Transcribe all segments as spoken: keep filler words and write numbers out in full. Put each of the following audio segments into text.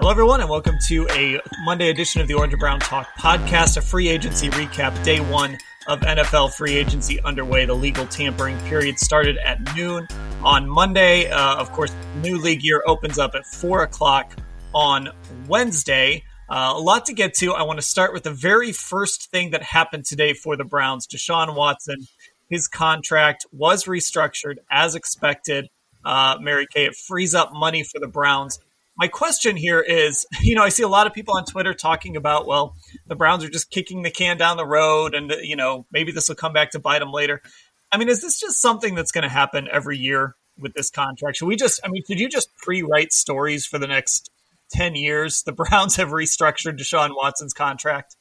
Hello, everyone, and welcome to a Monday edition of the Orange and Brown Talk podcast, a free agency recap, day one of N F L free agency underway. The legal tampering period started at noon on Monday. Uh, of course, new league year opens up at four o'clock on Wednesday. Uh, a lot to get to. I want to start with the very first thing that happened today for the Browns. Deshaun Watson, his contract was restructured as expected. Uh, Mary Kay, it frees up money for the Browns. My question here is, you know, I see a lot of people on Twitter talking about, well, the Browns are just kicking the can down the road and, you know, maybe this will come back to bite them later. I mean, is this just something that's going to happen every year with this contract? Should we just, I mean, could you just pre-write stories for the next ten years? The Browns have restructured Deshaun Watson's contract.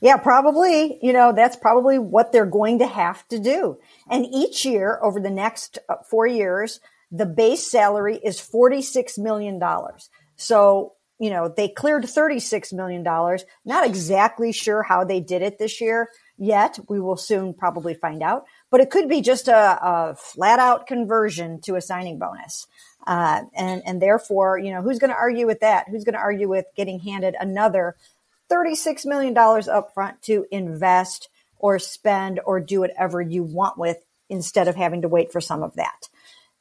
Yeah, probably. You know, that's probably what they're going to have to do. And each year over the next four years, the base salary is forty-six million dollars. So, you know, they cleared thirty-six million dollars. Not exactly sure how they did it this year yet. We will soon probably find out. But it could be just a, a flat-out conversion to a signing bonus. Uh, and, and therefore, you know, who's going to argue with that? Who's going to argue with getting handed another thirty-six million dollars up front to invest or spend or do whatever you want with instead of having to wait for some of that?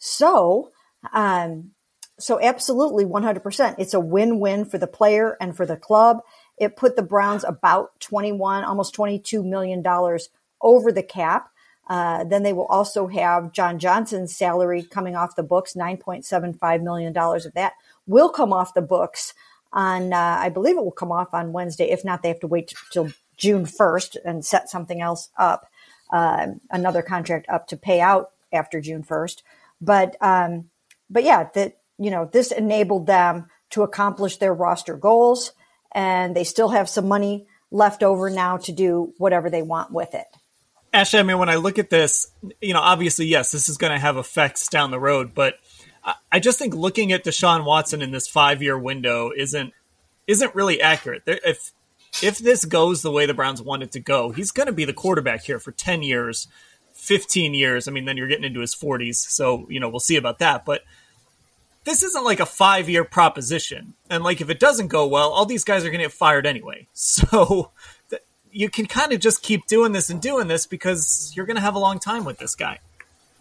So, um, so absolutely one hundred percent. It's a win-win for the player and for the club. It put the Browns about twenty-one, almost twenty-two million dollars over the cap. Uh, then they will also have John Johnson's salary coming off the books. nine point seven five million dollars of that will come off the books on, uh, I believe it will come off on Wednesday. If not, they have to wait till June first and set something else up, uh, another contract up to pay out after June first. But, um, but yeah, that, you know, this enabled them to accomplish their roster goals, and they still have some money left over now to do whatever they want with it. Ashley, I mean, when I look at this, you know, obviously, yes, this is going to have effects down the road, but I just think looking at Deshaun Watson in this five-year window isn't, isn't really accurate. There, if, if this goes the way the Browns want it to go, he's going to be the quarterback here for ten years. fifteen years. I mean, then you're getting into his forties. So, you know, we'll see about that. But this isn't like a five-year proposition. And like, if it doesn't go well, all these guys are going to get fired anyway. So th- you can kind of just keep doing this and doing this because you're going to have a long time with this guy.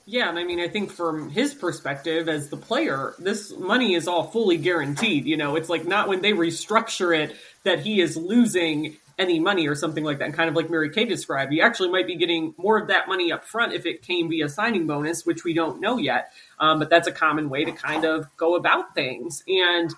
Yeah. And I mean, I think from his perspective as the player, this money is all fully guaranteed. You know, it's like not when they restructure it that he is losing any money or something like that. And kind of like Mary Kay described, you actually might be getting more of that money up front if it came via signing bonus, which we don't know yet. Um, but that's a common way to kind of go about things. And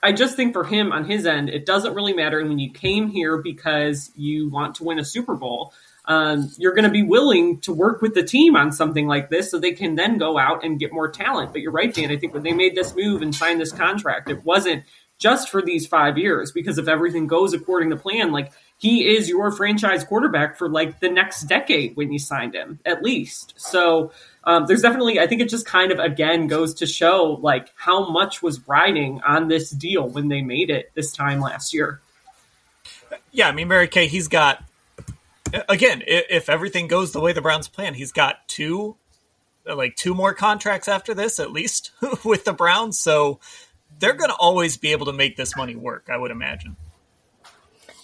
I just think for him on his end, it doesn't really matter. And when you came here because you want to win a Super Bowl, um, you're going to be willing to work with the team on something like this so they can then go out and get more talent. But you're right, Dan. I think when they made this move and signed this contract, it wasn't just for these five years, because if everything goes according to plan, like, he is your franchise quarterback for like the next decade when you signed him, at least. So um, there's definitely, I think it just kind of, again, goes to show like how much was riding on this deal when they made it this time last year. Yeah. I mean, Mary Kay, he's got, again, if everything goes the way the Browns plan, he's got two, like two more contracts after this, at least with the Browns. So they're going to always be able to make this money work, I would imagine.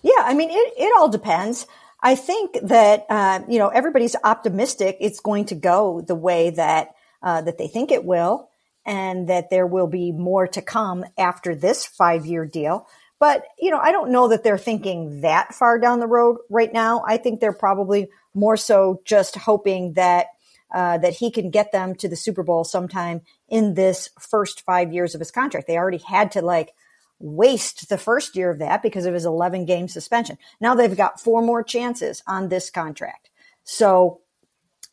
Yeah, I mean, it, it all depends. I think that, uh, you know, everybody's optimistic it's going to go the way that, uh, that they think it will, and that there will be more to come after this five-year deal. But, you know, I don't know that they're thinking that far down the road right now. I think they're probably more so just hoping that, uh, that he can get them to the Super Bowl sometime in this first five years of his contract. They already had to like waste the first year of that because of his eleven game suspension. Now they've got four more chances on this contract. So,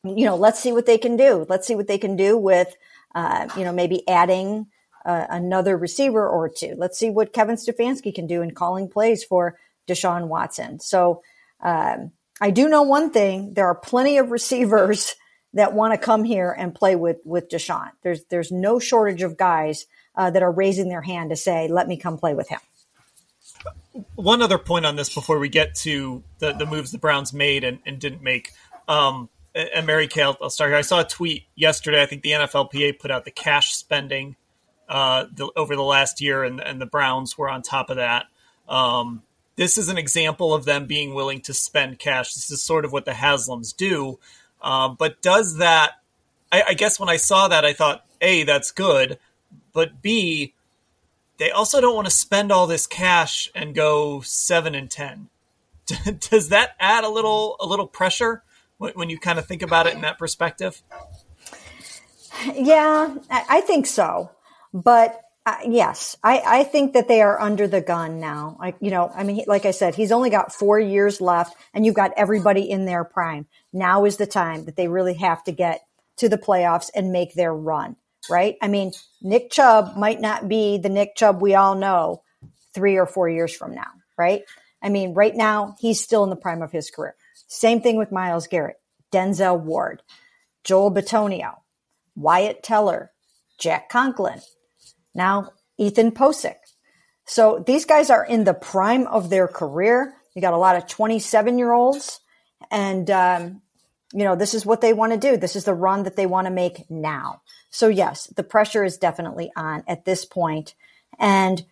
you know, let's see what they can do. Let's see what they can do with, uh, you know, maybe adding uh, another receiver or two. Let's see what Kevin Stefanski can do in calling plays for Deshaun Watson. So um, I do know one thing. There are plenty of receivers that want to come here and play with, with Deshaun. There's, there's no shortage of guys Uh, that are raising their hand to say, let me come play with him. One other point on this before we get to the, the moves the Browns made and, and didn't make. Um, and Mary Kay, I'll start here. I saw a tweet yesterday. I think the N F L P A put out the cash spending uh, the, over the last year, and, and the Browns were on top of that. Um, this is an example of them being willing to spend cash. This is sort of what the Haslams do. Uh, but does that, I, I guess when I saw that, I thought, A, that's good. But B, they also don't want to spend all this cash and go seven and ten. Does that add a little a little pressure when you kind of think about it in that perspective? Yeah, I think so. But uh, yes, I, I think that they are under the gun now. Like you know, I mean, like I said, he's only got four years left, and you've got everybody in their prime. Now is the time that they really have to get to the playoffs and make their run. Right? I mean, Nick Chubb might not be the Nick Chubb we all know three or four years from now, right? I mean, right now, he's still in the prime of his career. Same thing with Myles Garrett, Denzel Ward, Joel Bitonio, Wyatt Teller, Jack Conklin, now Ethan Pocic. So these guys are in the prime of their career. You got a lot of twenty-seven-year-olds, and um, you know, this is what they want to do. This is the run that they want to make now. So yes, the pressure is definitely on at this point. And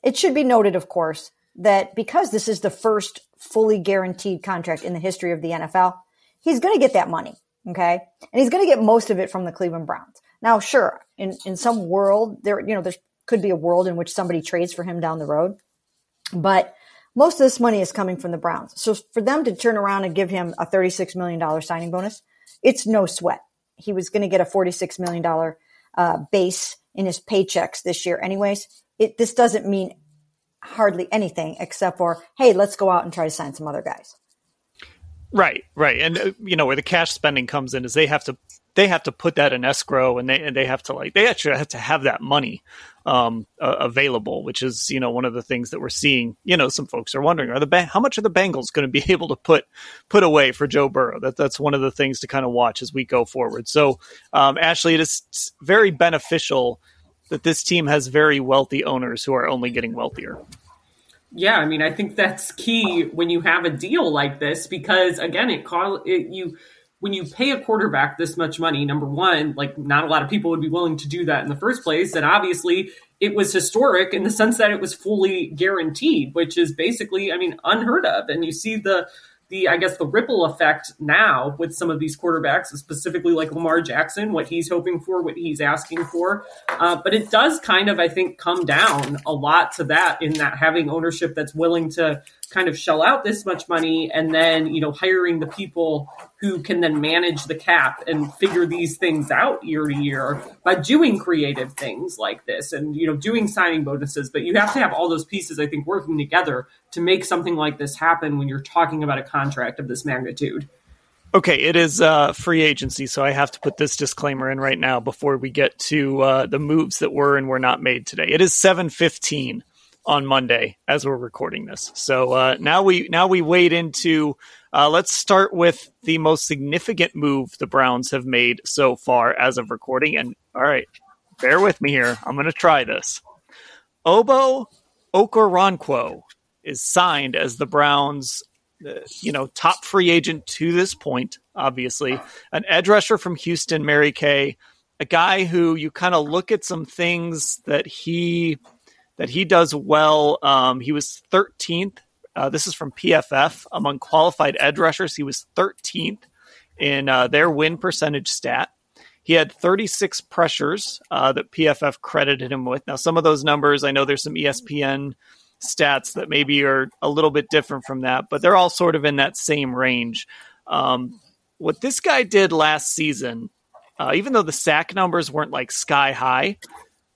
it should be noted, of course, that because this is the first fully guaranteed contract in the history of the N F L, he's going to get that money. Okay. And he's going to get most of it from the Cleveland Browns. Now, sure, in, in some world there, you know, there could be a world in which somebody trades for him down the road, but most of this money is coming from the Browns. So for them to turn around and give him a thirty-six million dollars signing bonus, it's no sweat. He was going to get a forty-six million dollars uh, base in his paychecks this year anyways. It, this doesn't mean hardly anything except for, hey, let's go out and try to sign some other guys. Right, right. And, uh, you know, where the cash spending comes in is they have to they have to put that in escrow, and they and they have to like they actually have to have that money um, uh, available, which is, you know, one of the things that we're seeing. You know, some folks are wondering, are the ba- how much are the Bengals going to be able to put put away for Joe Burrow? That that's one of the things to kind of watch as we go forward. So, um, Ashley, it is very beneficial that this team has very wealthy owners who are only getting wealthier. Yeah, I mean, I think that's key when you have a deal like this, because, again, it call it, you when you pay a quarterback this much money, number one, like not a lot of people would be willing to do that in the first place. And obviously it was historic in the sense that it was fully guaranteed, which is basically, I mean, unheard of. And you see the the I guess the ripple effect now with some of these quarterbacks, specifically like Lamar Jackson, what he's hoping for, what he's asking for. Uh, but it does kind of, I think, come down a lot to that, in that having ownership that's willing to kind of shell out this much money, and then, you know, hiring the people who can then manage the cap and figure these things out year to year by doing creative things like this and, you know, doing signing bonuses. But you have to have all those pieces, I think, working together to make something like this happen when you're talking about a contract of this magnitude. Okay, it is uh, free agency, so I have to put this disclaimer in right now before we get to uh, the moves that were and were not made today. It is seven fifteen on Monday as we're recording this. So uh, now we now we wade into, uh, let's start with the most significant move the Browns have made so far as of recording. And all right, bear with me here. I'm going to try this. Ogbo Okoronkwo is signed as the Browns' uh, you know, top free agent to this point, obviously. An edge rusher from Houston, Mary Kay, a guy who you kind of look at some things that he... that he does well. Um, he was thirteenth Uh, this is from P F F. Among qualified edge rushers, he was thirteenth in uh, their win percentage stat. He had thirty-six pressures uh, that P F F credited him with. Now, some of those numbers, I know there's some E S P N stats that maybe are a little bit different from that, but they're all sort of in that same range. Um, what this guy did last season, uh, even though the sack numbers weren't like sky high,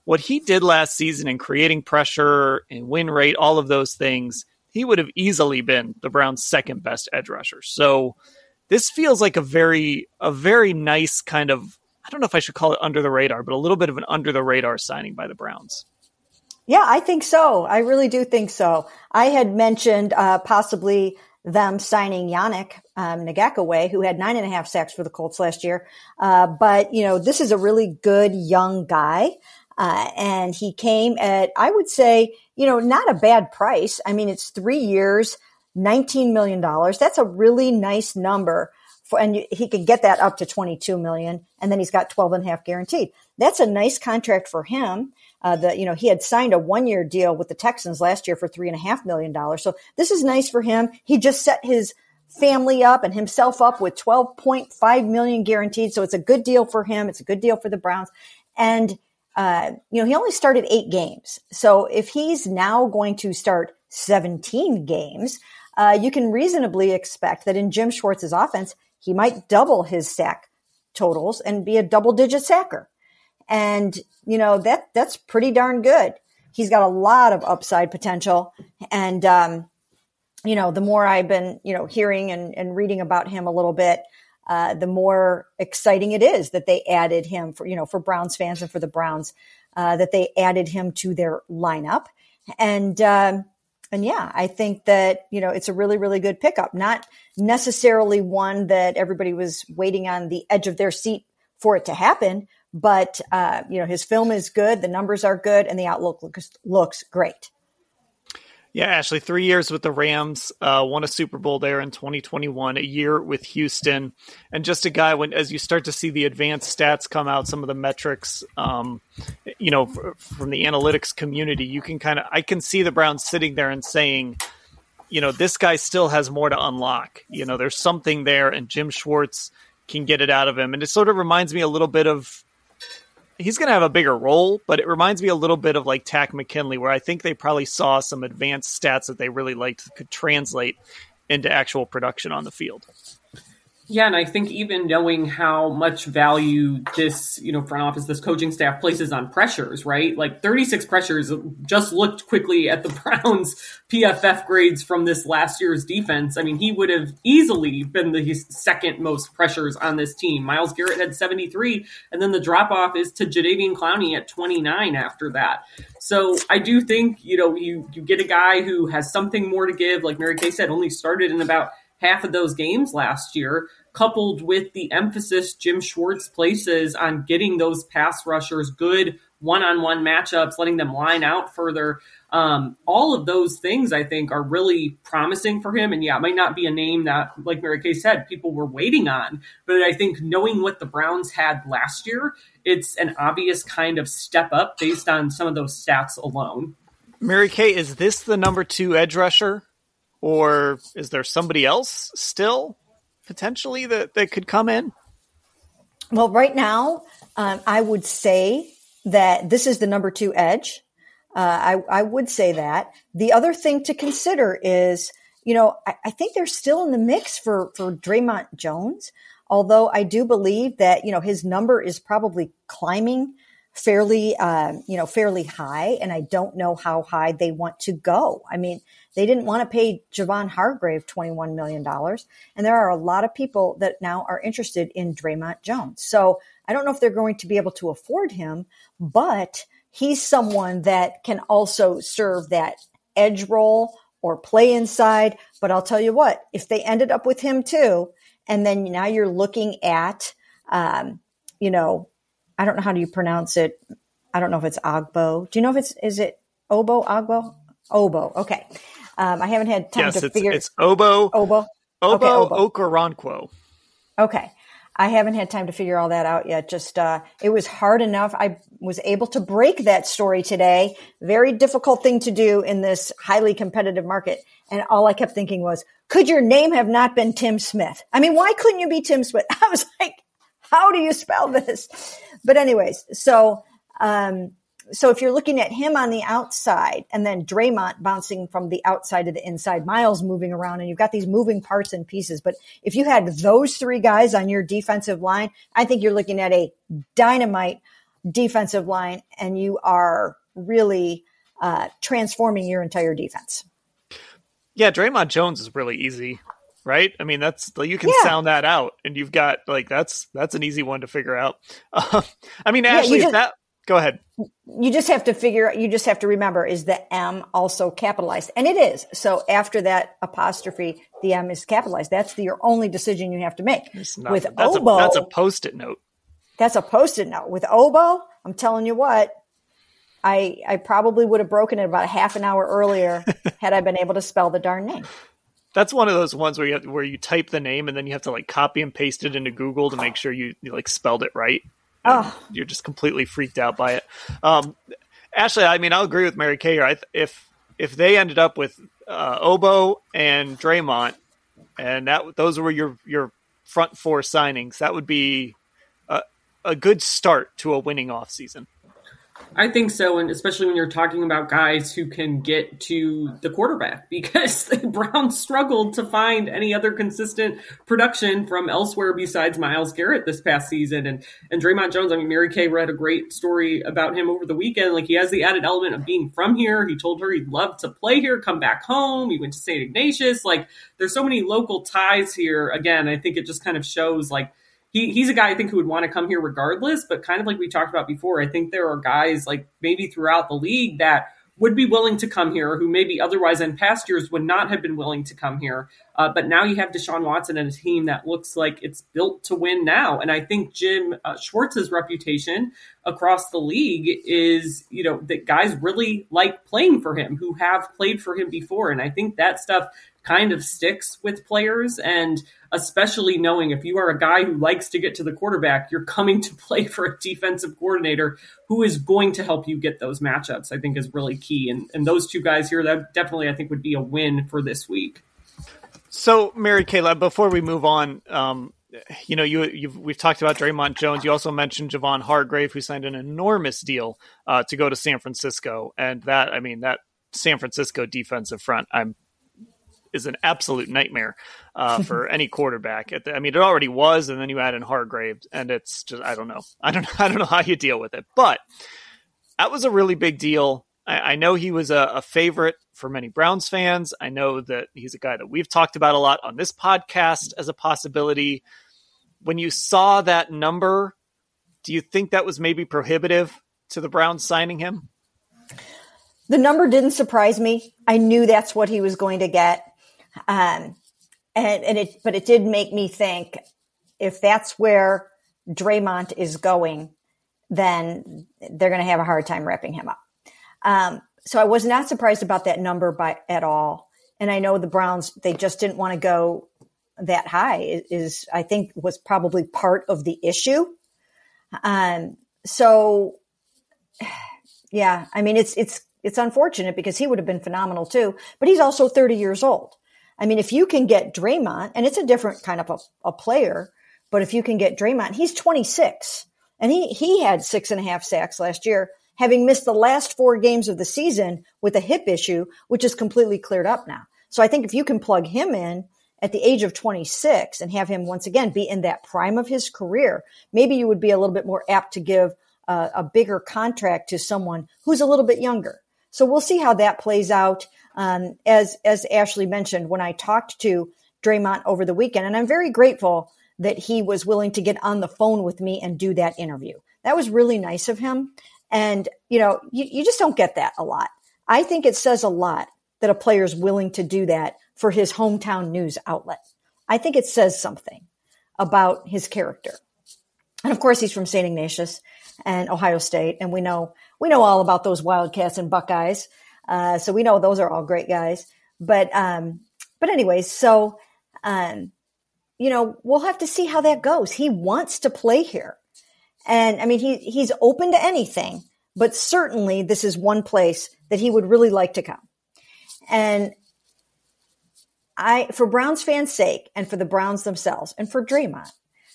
what he did last season in creating pressure and win rate, all of those things, he would have easily been the Browns' second best edge rusher. So this feels like a very, a very nice kind of, I don't know if I should call it under the radar, but a little bit of an under the radar signing by the Browns. Yeah, I think so. I really do think so. I had mentioned uh, possibly them signing Yannick um, Ngakoue, who had nine and a half sacks for the Colts last year. Uh, but, you know, this is a really good young guy. Uh, and he came at, I would say, you know, not a bad price. I mean, it's three years, nineteen million dollars. That's a really nice number. For, and he could get that up to twenty-two million dollars, and then he's got twelve and a half guaranteed. That's a nice contract for him. Uh, the, you know, he had signed a one-year deal with the Texans last year for three and a half million dollars. So this is nice for him. He just set his family up and himself up with twelve point five million dollars guaranteed. So it's a good deal for him. It's a good deal for the Browns. And, uh, you know, he only started eight games. So if he's now going to start seventeen games, uh, you can reasonably expect that in Jim Schwartz's offense, he might double his sack totals and be a double-digit sacker. And, you know, that that's pretty darn good. He's got a lot of upside potential. And, um, you know, the more I've been, you know, hearing and, and reading about him a little bit, uh, the more exciting it is that they added him for, you know, for Browns fans and for the Browns, uh, that they added him to their lineup. And, um, and yeah, I think that, you know, it's a really, really good pickup, not necessarily one that everybody was waiting on the edge of their seat for it to happen. But, uh, you know, his film is good. The numbers are good. And the outlook looks, looks great. Yeah, Ashley, three years with the Rams, uh, won a Super Bowl there in twenty twenty-one, a year with Houston. And just a guy, when as you start to see the advanced stats come out, some of the metrics, um, you know, f- from the analytics community, you can kind of, I can see the Browns sitting there and saying, you know, this guy still has more to unlock. You know, there's something there, and Jim Schwartz can get it out of him. And it sort of reminds me a little bit of, he's going to have a bigger role, but it reminds me a little bit of like Tack McKinley, where I think they probably saw some advanced stats that they really liked that could translate into actual production on the field. Yeah. And I think even knowing how much value this, you know, front office, this coaching staff places on pressures, right? Like thirty-six pressures. Just looked quickly at the Browns P F F grades from this last year's defense. I mean, he would have easily been the second most pressures on this team. Myles Garrett had seventy-three, and then the drop off is to Jadeveon Clowney at twenty-nine after that. So I do think, you know, you, you get a guy who has something more to give. Like Mary Kay said, only started in about half of those games last year, coupled with the emphasis Jim Schwartz places on getting those pass rushers good one-on-one matchups, letting them line out further. Um, all of those things, I think, are really promising for him. And yeah, it might not be a name that, like Mary Kay said, people were waiting on. But I think knowing what the Browns had last year, it's an obvious kind of step up based on some of those stats alone. Mary Kay, is this the number two edge rusher? Or is there somebody else still potentially that, that could come in? Well, right now, um, I would say that this is the number two edge. Uh, I, I would say that. The other thing to consider is, you know, I, I think they're still in the mix for, for Draymond Jones, although I do believe that, you know, his number is probably climbing fairly, uh, you know, fairly high. And I don't know how high they want to go. I mean, they didn't want to pay Javon Hargrave twenty-one million dollars. And there are a lot of people that now are interested in Draymond Jones. So I don't know if they're going to be able to afford him, but he's someone that can also serve that edge role or play inside. But I'll tell you what, if they ended up with him too, and then now you're looking at, um, you know, I don't know how do you pronounce it. I don't know if it's Ogbo. Do you know if it's, is it Ogbo, Ogbo? Ogbo. Okay. Um, I haven't had time yes, to it's, figure it out. Yes, it's Ogbo. Ogbo. Ogbo Okoronkwo. Okay. I haven't had time to figure all that out yet. Just, uh, it was hard enough. I was able to break that story today. Very difficult thing to do in this highly competitive market. And all I kept thinking was, could your name have not been Tim Smith? I mean, why couldn't you be Tim Smith? I was like, how do you spell this? But anyways, so, um, so if you're looking at him on the outside and then Draymond bouncing from the outside to the inside, Myles moving around, and you've got these moving parts and pieces. But if you had those three guys on your defensive line, I think you're looking at a dynamite defensive line, and you are really uh, transforming your entire defense. Yeah, Draymond Jones is really easy, right? I mean, that's you can yeah. sound that out, and you've got like that's that's an easy one to figure out. Um, I mean, Ashley, yeah, just, if that. Go ahead. You just have to figure you just have to remember, is the M also capitalized? And it is. So after that apostrophe, the M is capitalized. That's the, your only decision you have to make. Not, With that's Ogbo. A, that's a post-it note. That's a post-it note. With Ogbo, I'm telling you what, I, I probably would have broken it about a half an hour earlier had I been able to spell the darn name. That's one of those ones where you have, where you type the name and then you have to like copy and paste it into Google to make sure you, you like spelled it right. Oh. You're just completely freaked out by it. Um, Ashley, I mean, I'll agree with Mary Kay here. I th- if if they ended up with uh, Ogbo and Draymond, and that those were your, your front four signings, that would be a, a good start to a winning offseason. I think so, and especially when you're talking about guys who can get to the quarterback, because the Browns struggled to find any other consistent production from elsewhere besides Myles Garrett this past season. And and Draymond Jones, I mean, Mary Kay read a great story about him over the weekend. Like, he has the added element of being from here. He told her he'd love to play here, come back home. He went to Saint Ignatius. Like, there's so many local ties here. Again, I think it just kind of shows, like, He, he's a guy I think who would want to come here regardless, but kind of like we talked about before, I think there are guys like maybe throughout the league that would be willing to come here who maybe otherwise in past years would not have been willing to come here. Uh, but now you have Deshaun Watson and a team that looks like it's built to win now. And I think Jim uh, Schwartz's reputation across the league is, you know, that guys really like playing for him who have played for him before. And I think that stuff kind of sticks with players, and especially knowing if you are a guy who likes to get to the quarterback, you're coming to play for a defensive coordinator who is going to help you get those matchups, I think is really key. And, and those two guys here, that definitely, I think, would be a win for this week. So, Mary Kay, before we move on, um, you know, you you've, we've talked about Draymond Jones. You also mentioned Javon Hargrave, who signed an enormous deal uh, to go to San Francisco. And that, I mean, that San Francisco defensive front, I'm is an absolute nightmare uh, for any quarterback. At the, I mean, it already was, and then you add in Hargrave, and it's just, I don't know. I don't I don't know how you deal with it. But that was a really big deal. I, I know he was a, a favorite for many Browns fans. I know that he's a guy that we've talked about a lot on this podcast as a possibility. When you saw that number, do you think that was maybe prohibitive to the Browns signing him? The number didn't surprise me. I knew that's what he was going to get. Um, and, and it, but it did make me think, if that's where Draymond is going, then they're going to have a hard time wrapping him up. Um, so I was not surprised about that number by at all. And I know the Browns, they just didn't want to go that high is, is I think was probably part of the issue. Um, so yeah, I mean, it's, it's, it's unfortunate because he would have been phenomenal too, but he's also thirty years old. I mean, if you can get Draymond, and it's a different kind of a, a player, but if you can get Draymond, he's twenty-six, and he, he had six and a half sacks last year, having missed the last four games of the season with a hip issue, which is completely cleared up now. So I think if you can plug him in at the age of twenty-six and have him once again be in that prime of his career, maybe you would be a little bit more apt to give a, a bigger contract to someone who's a little bit younger. So we'll see how that plays out. Um, as, as Ashley mentioned, when I talked to Draymond over the weekend, and I'm very grateful that he was willing to get on the phone with me and do that interview. That was really nice of him. And, you know, you, you just don't get that a lot. I think it says a lot that a player is willing to do that for his hometown news outlet. I think it says something about his character. And of course, he's from Saint Ignatius and Ohio State. And we know, we know all about those Wildcats and Buckeyes. Uh, so we know those are all great guys, but, um, but anyways, so, um, you know, we'll have to see how that goes. He wants to play here. And I mean, he he's open to anything, but certainly this is one place that he would really like to come. And I, for Browns fans' sake and for the Browns themselves and for Draymond,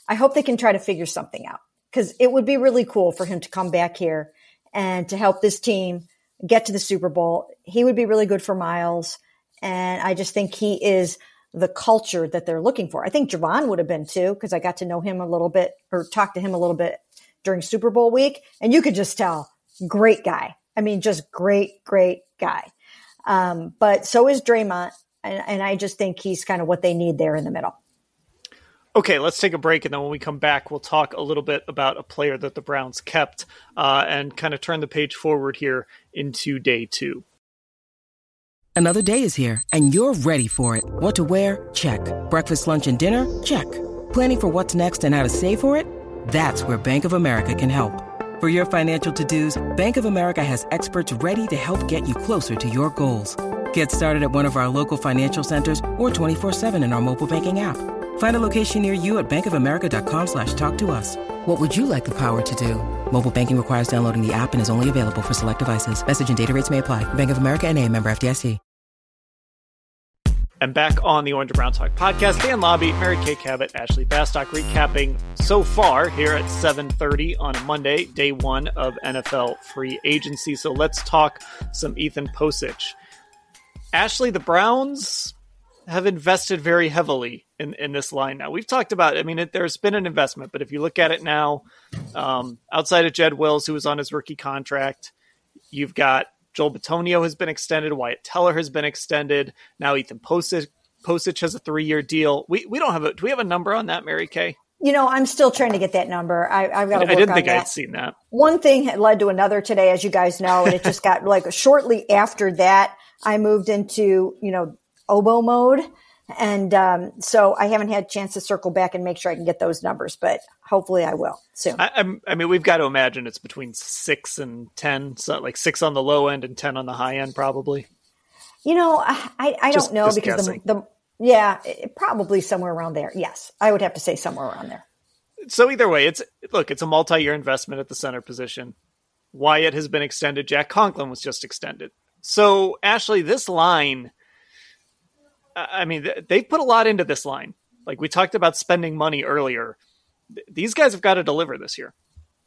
I hope they can try to figure something out, because it would be really cool for him to come back here and to help this team get to the Super Bowl. He would be really good for Myles. And I just think he is the culture that they're looking for. I think Javon would have been too, because I got to know him a little bit or talk to him a little bit during Super Bowl week. And you could just tell, great guy. I mean, just great, great guy. Um, but so is Draymond. And, and I just think he's kind of what they need there in the middle. Okay, let's take a break, and then when we come back, we'll talk a little bit about a player that the Browns kept uh, and kind of turn the page forward here into day two. Another day is here, and you're ready for it. What to wear? Check. Breakfast, lunch, and dinner? Check. Planning for what's next and how to save for it? That's where Bank of America can help. For your financial to-dos, Bank of America has experts ready to help get you closer to your goals. Get started at one of our local financial centers or twenty-four seven in our mobile banking app. Find a location near you at bankofamerica.com slash talk to us. What would you like the power to do? Mobile banking requires downloading the app and is only available for select devices. Message and data rates may apply. Bank of America N A, member F D I C. And back on the Orange and Brown Talk podcast, Dan Lobby, Mary Kay Cabot, Ashley Bastock, recapping so far here at seven thirty on a Monday, day one of N F L free agency. So let's talk some Ethan Pocic. Ashley, the Browns have invested very heavily in, in this line now. We've talked about, I mean, it, there's been an investment, but if you look at it now, um, outside of Jed Wills, who was on his rookie contract, you've got Joel Bitonio has been extended, Wyatt Teller has been extended, now Ethan Pocic, Pocic has a three-year deal. We we don't have a, do we have a number on that, Mary Kay? You know, I'm still trying to get that number. I, I've got to work on that. I didn't think I had seen that. One thing had led to another today, as you guys know, and it just got like shortly after that, I moved into, you know, oboe mode. And um, so I haven't had a chance to circle back and make sure I can get those numbers, but hopefully I will soon. I, I'm, I mean, we've got to imagine it's between six and ten, so like six on the low end and ten on the high end, probably. You know, I, I, I just, don't know because the, the, yeah, it, probably somewhere around there. Yes. I would have to say somewhere around there. So either way, it's look, it's a multi-year investment at the center position. Wyatt has been extended. Jack Conklin was just extended. So Ashley, this line, I mean, they put a lot into this line. Like we talked about spending money earlier. These guys have got to deliver this year.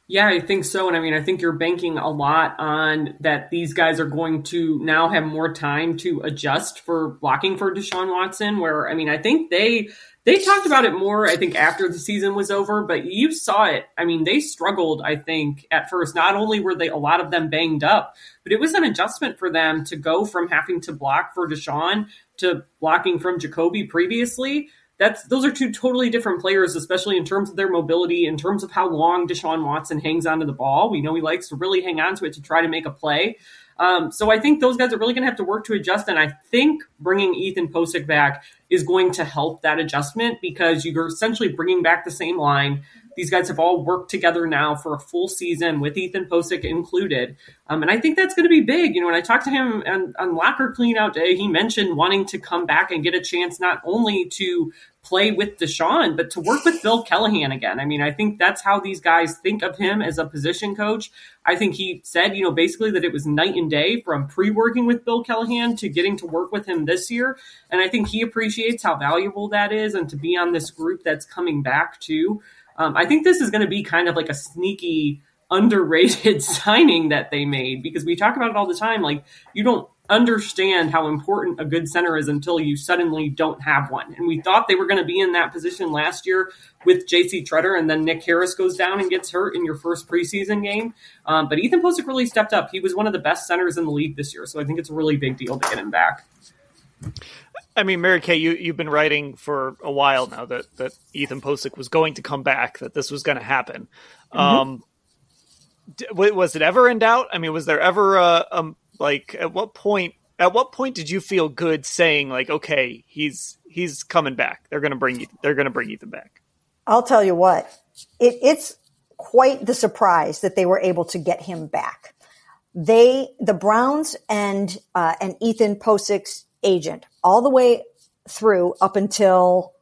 Yeah, I think so. And I mean, I think you're banking a lot on that. These guys are going to now have more time to adjust for blocking for Deshaun Watson, where, I mean, I think they, they talked about it more, I think, after the season was over, but you saw it. I mean, they struggled, I think, at first. Not only were they, a lot of them banged up, but it was an adjustment for them to go from having to block for Deshaun to blocking from Jacoby previously. That's, those are two totally different players, especially in terms of their mobility, in terms of how long Deshaun Watson hangs onto the ball. We know he likes to really hang on to it to try to make a play. Um, so I think those guys are really going to have to work to adjust. And I think bringing Ethan Pocic back is going to help that adjustment, because you're essentially bringing back the same line. These guys have all worked together now for a full season with Ethan Pocic included. Um, and I think that's going to be big. You know, when I talked to him on, on locker cleanout day, he mentioned wanting to come back and get a chance not only to play with Deshaun, but to work with Bill Callahan again. I mean, I think that's how these guys think of him as a position coach. I think he said, you know, basically that it was night and day from pre-working with Bill Callahan to getting to work with him this year. And I think he appreciates how valuable that is, and to be on this group that's coming back too. Um, I think this is going to be kind of like a sneaky, underrated signing that they made, because we talk about it all the time. Like, you don't understand how important a good center is until you suddenly don't have one. And we thought they were going to be in that position last year with J C Tretter, and then Nick Harris goes down and gets hurt in your first preseason game. Um, but Ethan Pocic really stepped up. He was one of the best centers in the league this year. So I think it's a really big deal to get him back. I mean, Mary Kay, you, you've been writing for a while now that, that Ethan Pocic was going to come back, that this was going to happen. Mm-hmm. Um, d- was it ever in doubt? I mean, was there ever a, a, like, at what point, at what point did you feel good saying like, okay, he's, he's coming back. They're going to bring you, they're going to bring Ethan back. I'll tell you what, it, it's quite the surprise that they were able to get him back. They, the Browns and, uh, and Ethan Posic's agent all the way through up until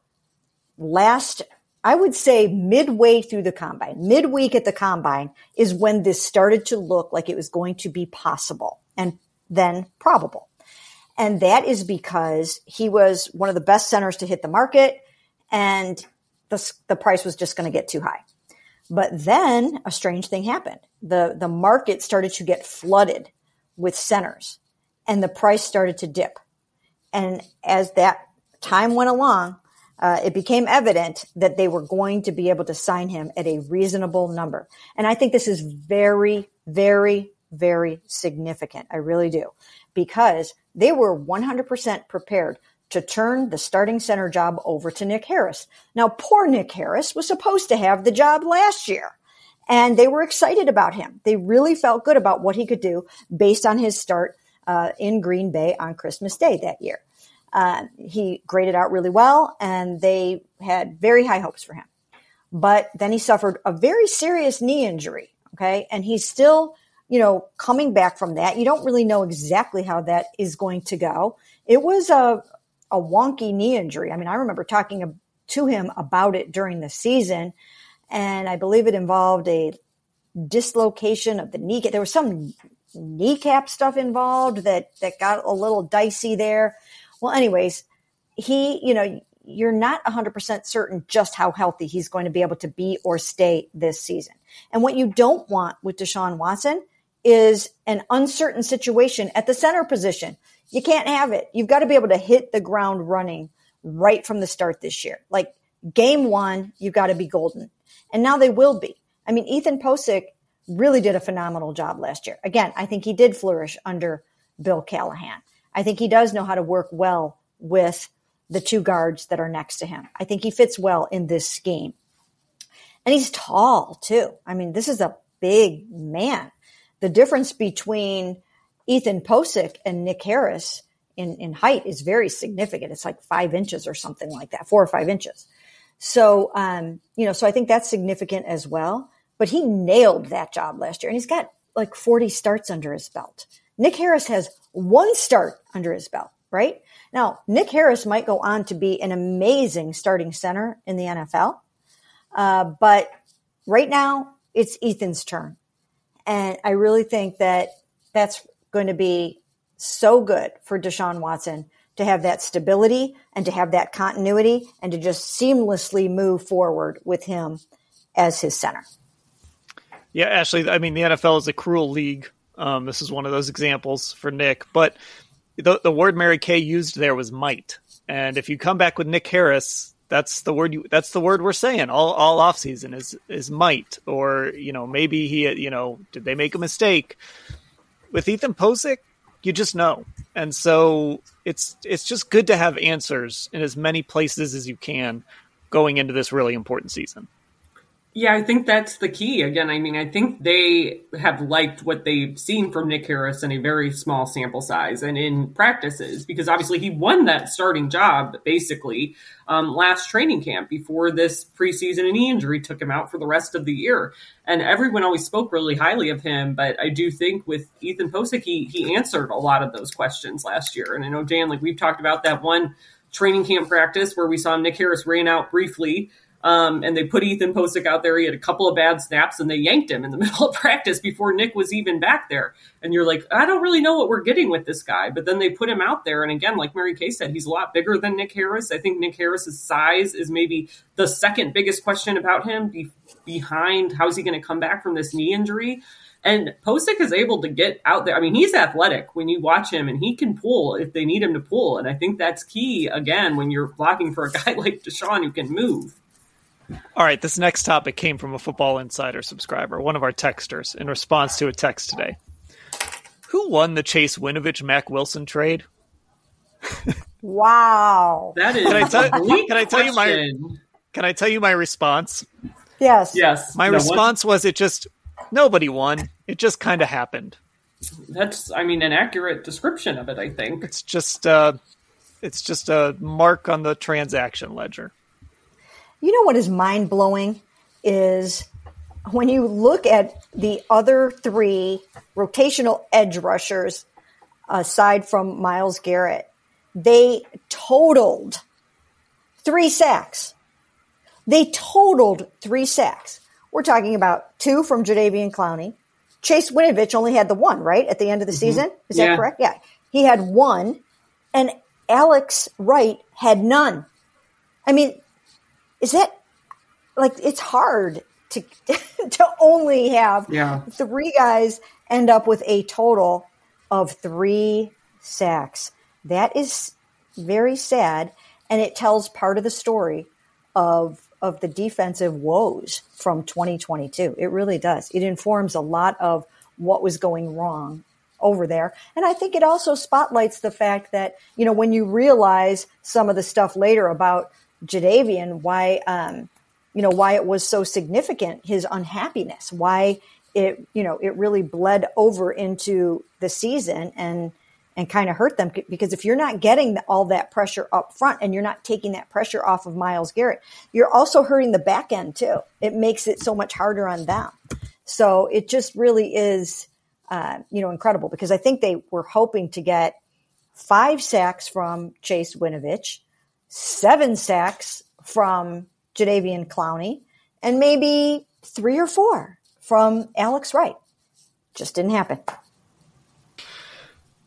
last, I would say midway through the combine, midweek at the combine is when this started to look like it was going to be possible and then probable. And that is because he was one of the best centers to hit the market, and the, the price was just going to get too high. But then a strange thing happened. The, the market started to get flooded with centers, and the price started to dip. And as that time went along, Uh, it became evident that they were going to be able to sign him at a reasonable number. And I think this is very, very, very significant. I really do. Because they were one hundred percent prepared to turn the starting center job over to Nick Harris. Now, poor Nick Harris was supposed to have the job last year, and they were excited about him. They really felt good about what he could do based on his start uh, in Green Bay on Christmas Day that year. Uh, he graded out really well, and they had very high hopes for him. But then he suffered a very serious knee injury, okay? And he's still, you know, coming back from that. You don't really know exactly how that is going to go. It was a, a wonky knee injury. I mean, I remember talking to him about it during the season, and I believe it involved a dislocation of the kneecap. There was some kneecap stuff involved that, that got a little dicey there. Well, anyways, he, you know, you're not one hundred percent certain just how healthy he's going to be able to be or stay this season. And what you don't want with Deshaun Watson is an uncertain situation at the center position. You can't have it. You've got to be able to hit the ground running right from the start this year. Like game one, you've got to be golden. And now they will be. I mean, Ethan Pocic really did a phenomenal job last year. Again, I think he did flourish under Bill Callahan. I think he does know how to work well with the two guards that are next to him. I think he fits well in this scheme. And he's tall, too. I mean, this is a big man. The difference between Ethan Pocic and Nick Harris in, in height is very significant. It's like five inches or something like that, four or five inches. So, um, you know, so I think that's significant as well. But he nailed that job last year, and he's got like forty starts under his belt. Nick Harris has one start under his belt, right? Now, Nick Harris might go on to be an amazing starting center in the N F L, uh, but right now it's Ethan's turn. And I really think that that's going to be so good for Deshaun Watson to have that stability and to have that continuity and to just seamlessly move forward with him as his center. Yeah, Ashley, I mean, the N F L is a cruel league. Um, this is one of those examples for Nick, but the, the word Mary Kay used there was might. And if you come back with Nick Harris, that's the word you, that's the word we're saying all, all off season is, is might, or, you know, maybe he, you know, did they make a mistake with Ethan Pocic? You just know. And so it's, it's just good to have answers in as many places as you can going into this really important season. Yeah, I think that's the key. Again, I mean, I think they have liked what they've seen from Nick Harris in a very small sample size and in practices, because obviously he won that starting job basically um, last training camp before this preseason and knee injury took him out for the rest of the year. And everyone always spoke really highly of him, but I do think with Ethan Pocic, he, he answered a lot of those questions last year. And I know, Dan, like we've talked about that one training camp practice where we saw Nick Harris rain out briefly. Um, and they put Ethan Pocic out there. He had a couple of bad snaps, and they yanked him in the middle of practice before Nick was even back there. And you're like, I don't really know what we're getting with this guy. But then they put him out there. And again, like Mary Kay said, he's a lot bigger than Nick Harris. I think Nick Harris's size is maybe the second biggest question about him be- behind how's he going to come back from this knee injury. And Pocic is able to get out there. I mean, he's athletic when you watch him, and he can pull if they need him to pull. And I think that's key, again, when you're blocking for a guy like Deshaun who can move. All right, this next topic came from a Football Insider subscriber, one of our texters, in response to a text today. Who won the Chase Winovich Mack Wilson trade? Wow. That is can I tell, can I tell you my Can I tell you my response? Yes. Yes. My no response one. was it just nobody won. It just kind of happened. That's I mean an accurate description of it, I think. It's just uh it's just a mark on the transaction ledger. You know what is mind-blowing is when you look at the other three rotational edge rushers, aside from Myles Garrett, they totaled three sacks. They totaled three sacks. We're talking about two from Jadeveon Clowney. Chase Winovich only had the one, right, at the end of the mm-hmm. season? Is yeah. that correct? Yeah. He had one, and Alex Wright had none. I mean, is that – like, it's hard to to only have yeah. three guys end up with a total of three sacks. That is very sad, and it tells part of the story of of the defensive woes from twenty twenty-two. It really does. It informs a lot of what was going wrong over there. And I think it also spotlights the fact that, you know, when you realize some of the stuff later about Jadeveon, why, um, you know, why it was so significant, his unhappiness, why it, you know, it really bled over into the season and, and kind of hurt them. Because if you're not getting all that pressure up front and you're not taking that pressure off of Myles Garrett, you're also hurting the back end too. It makes it so much harder on them. So it just really is, uh, you know, incredible, because I think they were hoping to get five sacks from Chase Winovich, seven sacks from Jadeveon Clowney, and maybe three or four from Alex Wright. Just didn't happen.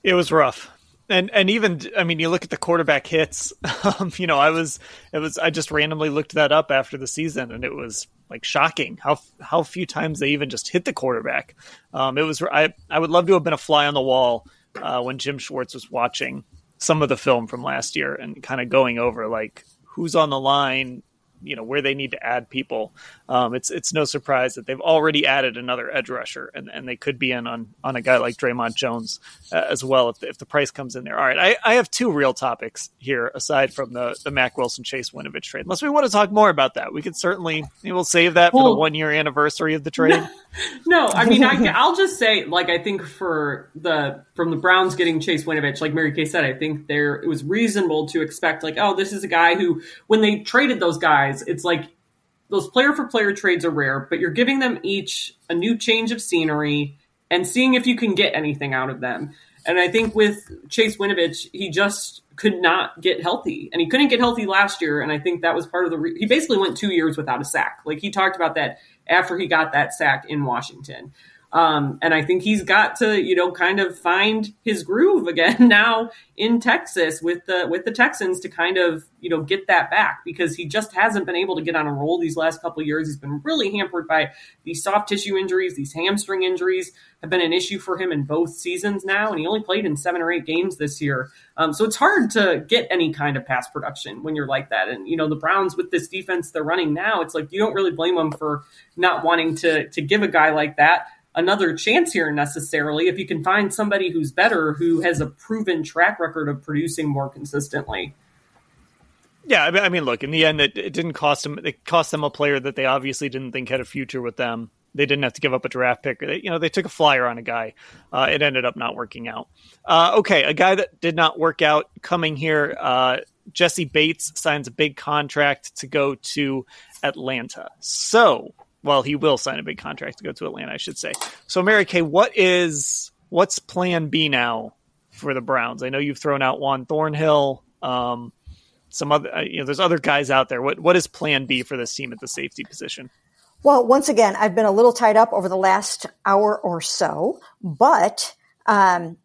It was rough. And, and even, I mean, you look at the quarterback hits, um, you know, I was, it was, I just randomly looked that up after the season, and it was like shocking how, how few times they even just hit the quarterback. Um, it was, I, I would love to have been a fly on the wall uh, when Jim Schwartz was watching some of the film from last year and kind of going over like who's on the line, you know, where they need to add people. Um, it's, it's no surprise that they've already added another edge rusher, and, and they could be in on, on a guy like Draymond Jones uh, as well. If the, if the price comes in there. All right. I, I have two real topics here aside from the, the Mack Wilson Chase Winovich trade, unless we want to talk more about that. We could certainly, we'll save that well, for the one year anniversary of the trade. No, I mean, I, I'll just say, like, I think for the, from the Browns getting Chase Winovich, like Mary Kay said, I think there, it was reasonable to expect like, oh, this is a guy who, when they traded those guys, it's like those player for player trades are rare, but you're giving them each a new change of scenery and seeing if you can get anything out of them. And I think with Chase Winovich, he just could not get healthy, and he couldn't get healthy last year. And I think that was part of the, re- he basically went two years without a sack. Like, he talked about that after he got that sack in Washington. Um, and I think he's got to, you know, kind of find his groove again now in Texas with the with the Texans to kind of, you know, get that back, because he just hasn't been able to get on a roll these last couple of years. He's been really hampered by these soft tissue injuries. These hamstring injuries have been an issue for him in both seasons now, and he only played in seven or eight games this year. Um, so it's hard to get any kind of pass production when you're like that. And, you know, the Browns with this defense they're running now, it's like you don't really blame them for not wanting to to give a guy like that another chance here necessarily, if you can find somebody who's better, who has a proven track record of producing more consistently. Yeah. I mean, look, in the end, it, it didn't cost them. It cost them a player that they obviously didn't think had a future with them. They didn't have to give up a draft pick. They, you know, they took a flyer on a guy. Uh, it ended up not working out. Uh, okay. A guy that did not work out coming here. Uh, Jesse Bates signs a big contract to go to Atlanta. So, Well, he will sign a big contract to go to Atlanta, I should say. So, Mary Kay, what is what's plan B now for the Browns? I know you've thrown out Juan Thornhill, um, some other, you know, there's other guys out there. What what is plan B for this team at the safety position? Well, once again, I've been a little tied up over the last hour or so, but um,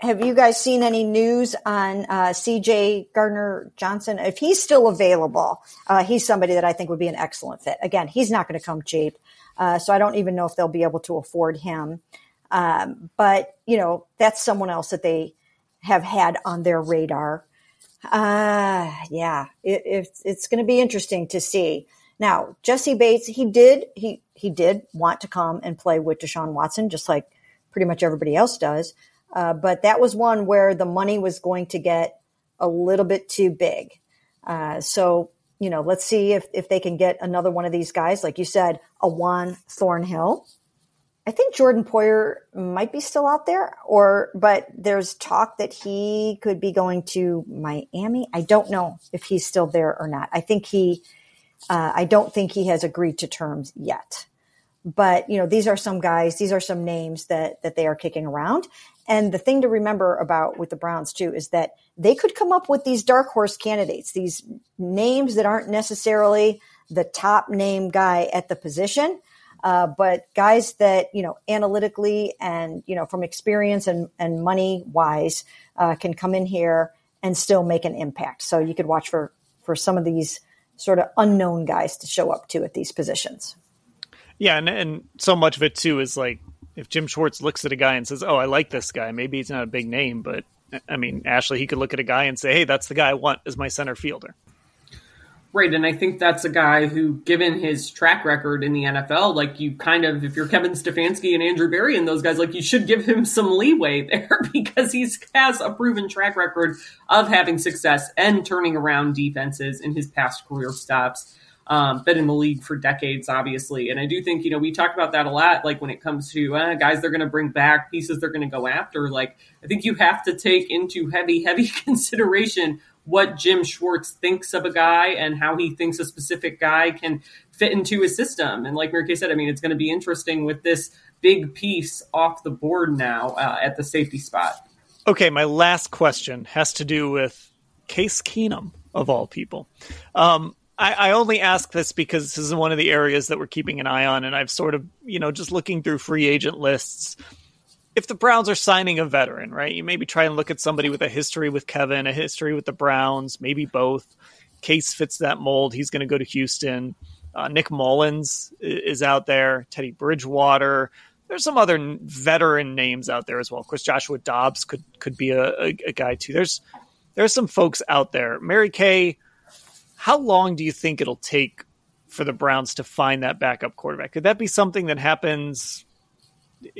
have you guys seen any news on uh, C J Gardner-Johnson? If he's still available, uh, he's somebody that I think would be an excellent fit. Again, he's not going to come cheap, uh, so I don't even know if they'll be able to afford him. Um, but, you know, that's someone else that they have had on their radar. Uh, yeah, it, it's, it's going to be interesting to see. Now, Jesse Bates, he did he he did want to come and play with Deshaun Watson, just like pretty much everybody else does. Uh, but that was one where the money was going to get a little bit too big. Uh, so, you know, let's see if, if they can get another one of these guys. Like you said, a Juan Thornhill. I think Jordan Poyer might be still out there, or but there's talk that he could be going to Miami. I don't know if he's still there or not. I think he uh, I don't think he has agreed to terms yet. But, you know, these are some guys, these are some names that that they are kicking around. And the thing to remember about with the Browns, too, is that they could come up with these dark horse candidates, these names that aren't necessarily the top name guy at the position, uh, but guys that, you know, analytically and, you know, from experience and, and money wise uh, can come in here and still make an impact. So you could watch for, for some of these sort of unknown guys to show up to at these positions. Yeah. And, and so much of it too is like, if Jim Schwartz looks at a guy and says, oh, I like this guy, maybe he's not a big name, but I mean, Ashley, he could look at a guy and say, hey, that's the guy I want as my center fielder. Right. And I think that's a guy who, given his track record in the N F L, like you kind of, if you're Kevin Stefanski and Andrew Berry and those guys, like you should give him some leeway there because he has a proven track record of having success and turning around defenses in his past career stops. Um, been in the league for decades, obviously. And I do think, you know, we talk about that a lot, like when it comes to uh, guys they're going to bring back, pieces they're going to go after. Like, I think you have to take into heavy, heavy consideration what Jim Schwartz thinks of a guy and how he thinks a specific guy can fit into his system. And like Mary Kay said, I mean, it's going to be interesting with this big piece off the board now uh, at the safety spot. Okay, my last question has to do with Case Keenum, of all people. Um I only ask this because this is one of the areas that we're keeping an eye on. And I've sort of, you know, just looking through free agent lists, if the Browns are signing a veteran, right, you maybe try and look at somebody with a history with Kevin, a history with the Browns, maybe both. Case fits that mold. He's going to go to Houston. Uh, Nick Mullins is out there. Teddy Bridgewater. There's some other veteran names out there as well. Of course, Joshua Dobbs could, could be a, a, a guy too. There's, there's some folks out there. Mary Kay, how long do you think it'll take for the Browns to find that backup quarterback? Could that be something that happens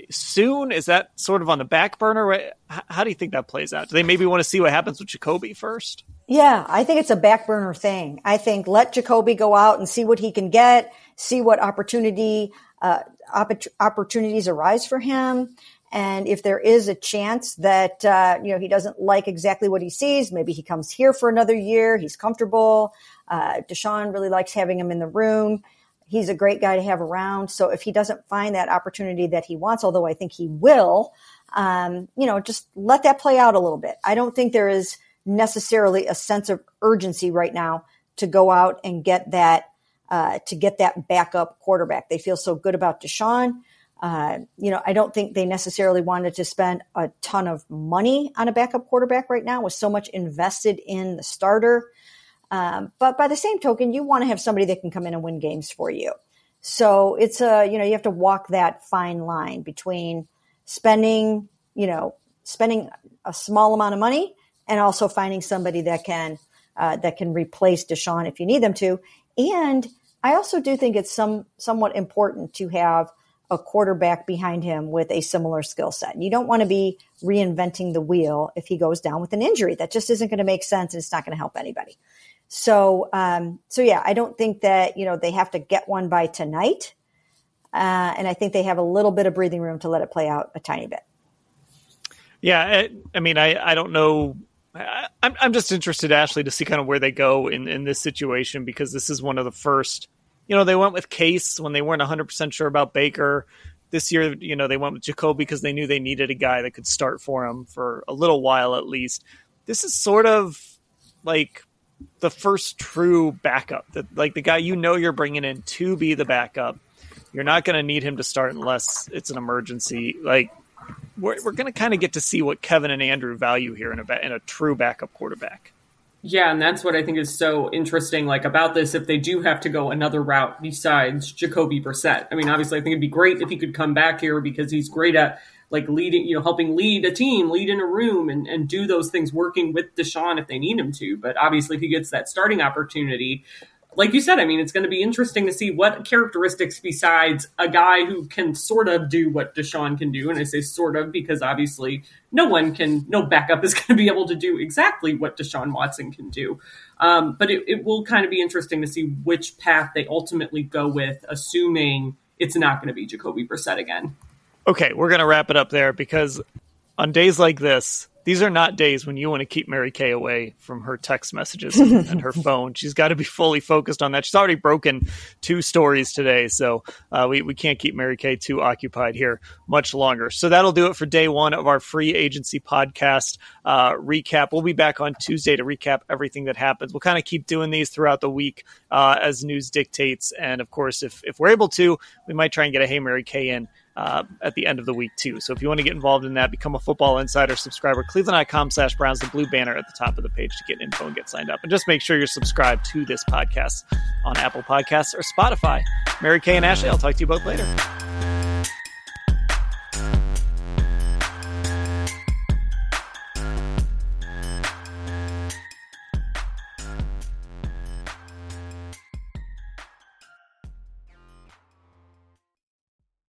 soon? Is that sort of on the back burner? How do you think that plays out? Do they maybe want to see what happens with Jacoby first? Yeah, I think it's a back burner thing. I think let Jacoby go out and see what he can get, see what opportunity uh, opp- opportunities arise for him. And if there is a chance that, uh, you know, he doesn't like exactly what he sees, maybe he comes here for another year. He's comfortable. Uh, Deshaun really likes having him in the room. He's a great guy to have around. So if he doesn't find that opportunity that he wants, although I think he will, um, you know, just let that play out a little bit. I don't think there is necessarily a sense of urgency right now to go out and get that, uh, to get that backup quarterback. They feel so good about Deshaun. Uh, you know, I don't think they necessarily wanted to spend a ton of money on a backup quarterback right now with so much invested in the starter. Um, but by the same token, you want to have somebody that can come in and win games for you. So it's a, you know, you have to walk that fine line between spending, you know, spending a small amount of money and also finding somebody that can, uh, that can replace Deshaun if you need them to. And I also do think it's some, somewhat important to have a quarterback behind him with a similar skill set. You don't want to be reinventing the wheel if he goes down with an injury. That just isn't going to make sense, and it's not going to help anybody. So, um, so yeah, I don't think that, you know, they have to get one by tonight. Uh, and I think they have a little bit of breathing room to let it play out a tiny bit. Yeah. I, I mean, I, I don't know. I, I'm, I'm just interested, Ashley, to see kind of where they go in, in this situation, because this is one of the first. You know, they went with Case when they weren't one hundred percent sure about Baker. This year, you know, they went with Jacoby because they knew they needed a guy that could start for him for a little while at least. This is sort of like the first true backup, that like the guy you know you're bringing in to be the backup. You're not going to need him to start unless it's an emergency. Like we're we're going to kind of get to see what Kevin and Andrew value here in a in a true backup quarterback. Yeah, and that's what I think is so interesting, like about this, if they do have to go another route besides Jacoby Brissett. I mean, obviously, I think it'd be great if he could come back here because he's great at like leading, you know, helping lead a team, lead in a room and, and do those things, working with Deshaun if they need him to. But obviously, if he gets that starting opportunity, like you said, I mean, it's going to be interesting to see what characteristics besides a guy who can sort of do what Deshaun can do. And I say sort of because obviously no one can, no backup is going to be able to do exactly what Deshaun Watson can do. Um, but it, it will kind of be interesting to see which path they ultimately go with, assuming it's not going to be Jacoby Brissett again. Okay, we're going to wrap it up there because on days like this, these are not days when you want to keep Mary Kay away from her text messages and, and her phone. She's got to be fully focused on that. She's already broken two stories today, so uh, we, we can't keep Mary Kay too occupied here much longer. So that'll do it for day one of our free agency podcast uh, recap. We'll be back on Tuesday to recap everything that happens. We'll kind of keep doing these throughout the week uh, as news dictates. And, of course, if, if we're able to, we might try and get a Hey Mary Kay in Uh, at the end of the week, too. So if you want to get involved in that, become a Football Insider subscriber, cleveland dot com slash Browns, the blue banner at the top of the page to get info and get signed up. And just make sure you're subscribed to this podcast on Apple Podcasts or Spotify. Mary Kay and Ashley, I'll talk to you both later.